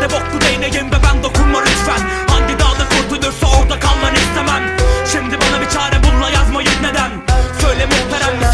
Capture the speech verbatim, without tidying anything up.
Hadi bok bu değneğim ve ben dokunma lütfen. Hangi dağda kurtulursa orada kalmanı istemem. Şimdi bana bir çare bul la yazmayın neden. Söyle muhterem.